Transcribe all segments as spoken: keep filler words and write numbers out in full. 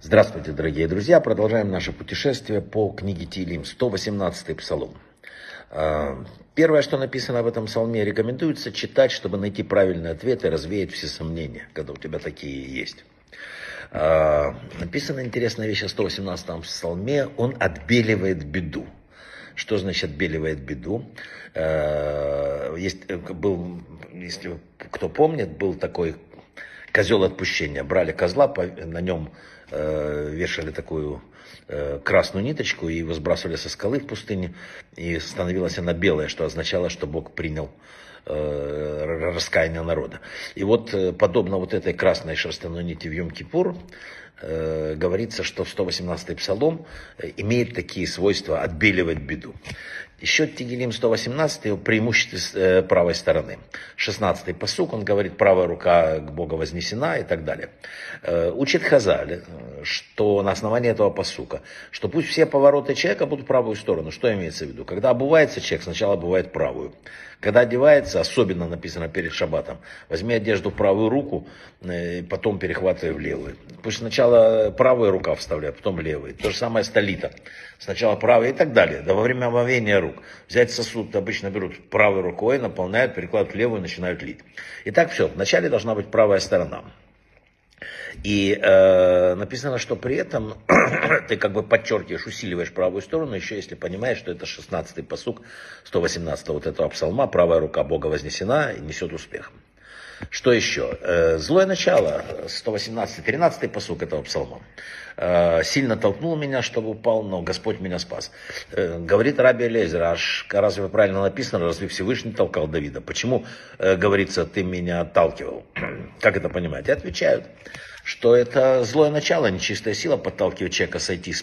Здравствуйте, дорогие друзья! Продолжаем наше путешествие по книге Теилим, сто восемнадцатый псалом. Первое, что написано об этом псалме, рекомендуется читать, чтобы найти правильный ответ и развеять все сомнения, когда у тебя такие есть. Написана интересная вещь о сто восемнадцатом псалме. Он отбеливает беду. Что значит отбеливает беду? Есть, был, если кто помнит, был такой козел отпущения. Брали козла, на нем вешали такую красную ниточку и его сбрасывали со скалы в пустыне. И становилась она белая, что означало, что Бог принял раскаяние народа. И вот подобно вот этой красной шерстяной нити в Йом-Кипур, э, говорится, что сто восемнадцатый псалом имеет такие свойства отбеливать беду. Еще Тигелим сто восемнадцатый, его преимущество э, правой стороны. шестнадцатый пасук, он говорит, правая рука к Богу вознесена и так далее. Э, учит хазаль, что на основании этого пасука, что пусть все повороты человека будут в правую сторону. Что имеется в виду? Когда обувается человек, сначала обувает правую. Когда одевается, особенно написано перед шаббатом, возьми одежду в правую руку, и потом перехватывай в левую. Пусть сначала правая рука вставляет, потом левая. То же самое с талита. Сначала правая и так далее. Да во время омовения рук. Взять сосуд, обычно берут правой рукой, наполняют, перекладывают в левую, начинают лить. И так все. Вначале должна быть правая сторона. И э, написано, что при этом ты как бы подчеркиваешь, усиливаешь правую сторону, еще если понимаешь, что это шестнадцатый пасук сто восемнадцатого вот этого псалма, правая рука Бога вознесена и несет успех. Что еще? Э, злое начало, сто восемнадцатый, тринадцатый пасук этого псалма. Э, сильно толкнул меня, чтобы упал, но Господь меня спас. Э, говорит Раби Элизер, аж разве правильно написано, разве Всевышний толкал Давида? Почему, э, говорится, ты меня отталкивал? Как это понимать? И отвечают, что это злое начало, нечистая сила подталкивает человека сойти с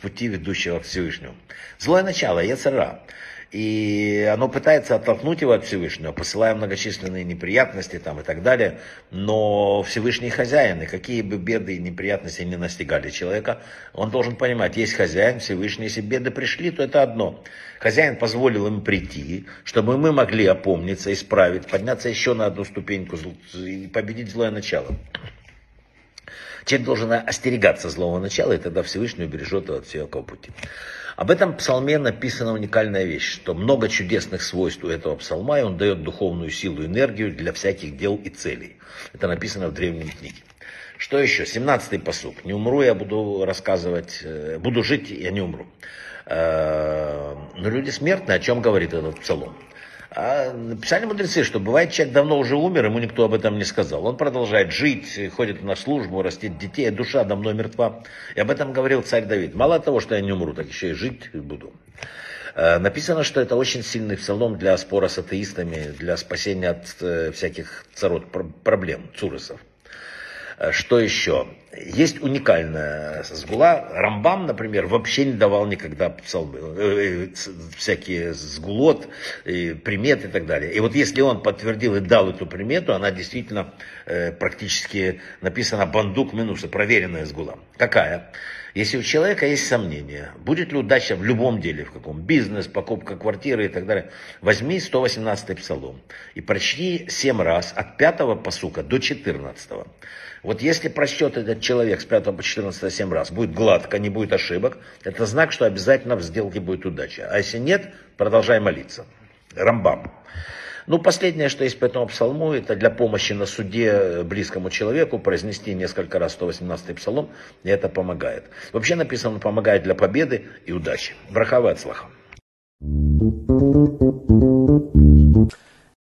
пути, ведущего к Всевышнему. Злое начало, яцера. И оно пытается оттолкнуть его от Всевышнего, посылая многочисленные неприятности там и так далее. Но Всевышний хозяин, и какие бы беды и неприятности не настигали человека, он должен понимать, есть хозяин, Всевышний, если беды пришли, то это одно. Хозяин позволил им прийти, чтобы мы могли опомниться, исправить, подняться еще на одну ступеньку и победить злое начало. Человек должен остерегаться злого начала, и тогда Всевышний убережет его от всякого пути. Об этом псалме написана уникальная вещь, что много чудесных свойств у этого псалма, и он дает духовную силу и энергию для всяких дел и целей. Это написано в древнем книге. Что еще? семнадцатый пасук. Не умру, я буду рассказывать, буду жить, я не умру. Но люди смертные, о чем говорит этот псалом? А написали мудрецы, что бывает, человек давно уже умер, ему никто об этом не сказал. Он продолжает жить, ходит на службу, растит детей, душа давно мертва. И об этом говорил царь Давид. Мало того, что я не умру, так еще и жить буду. Написано, что это очень сильный псалом для спора с атеистами, для спасения от всяких царот, проблем, цурысов. Что еще? Есть уникальная сгула. Рамбам, например, вообще не давал никогда псалмы, всякие сгулот, приметы и так далее. И вот если он подтвердил и дал эту примету, она действительно практически написана бандук минуса, проверенная сгула. Какая? Если у человека есть сомнения, будет ли удача в любом деле, в каком бизнес, покупка квартиры и так далее, возьми сто восемнадцатый псалом и прочти семь раз от пятого пасука до четырнадцатого. Вот если прочтет этот человек с пятого по четырнадцатый семь раз, будет гладко, не будет ошибок, это знак, что обязательно в сделке будет удача. А если нет, продолжай молиться. Рамбам. Ну, последнее, что есть по этому псалму, это для помощи на суде близкому человеку произнести несколько раз сто восемнадцатый псалом, и это помогает. Вообще написано, помогает для победы и удачи. Браха ве ацлаха.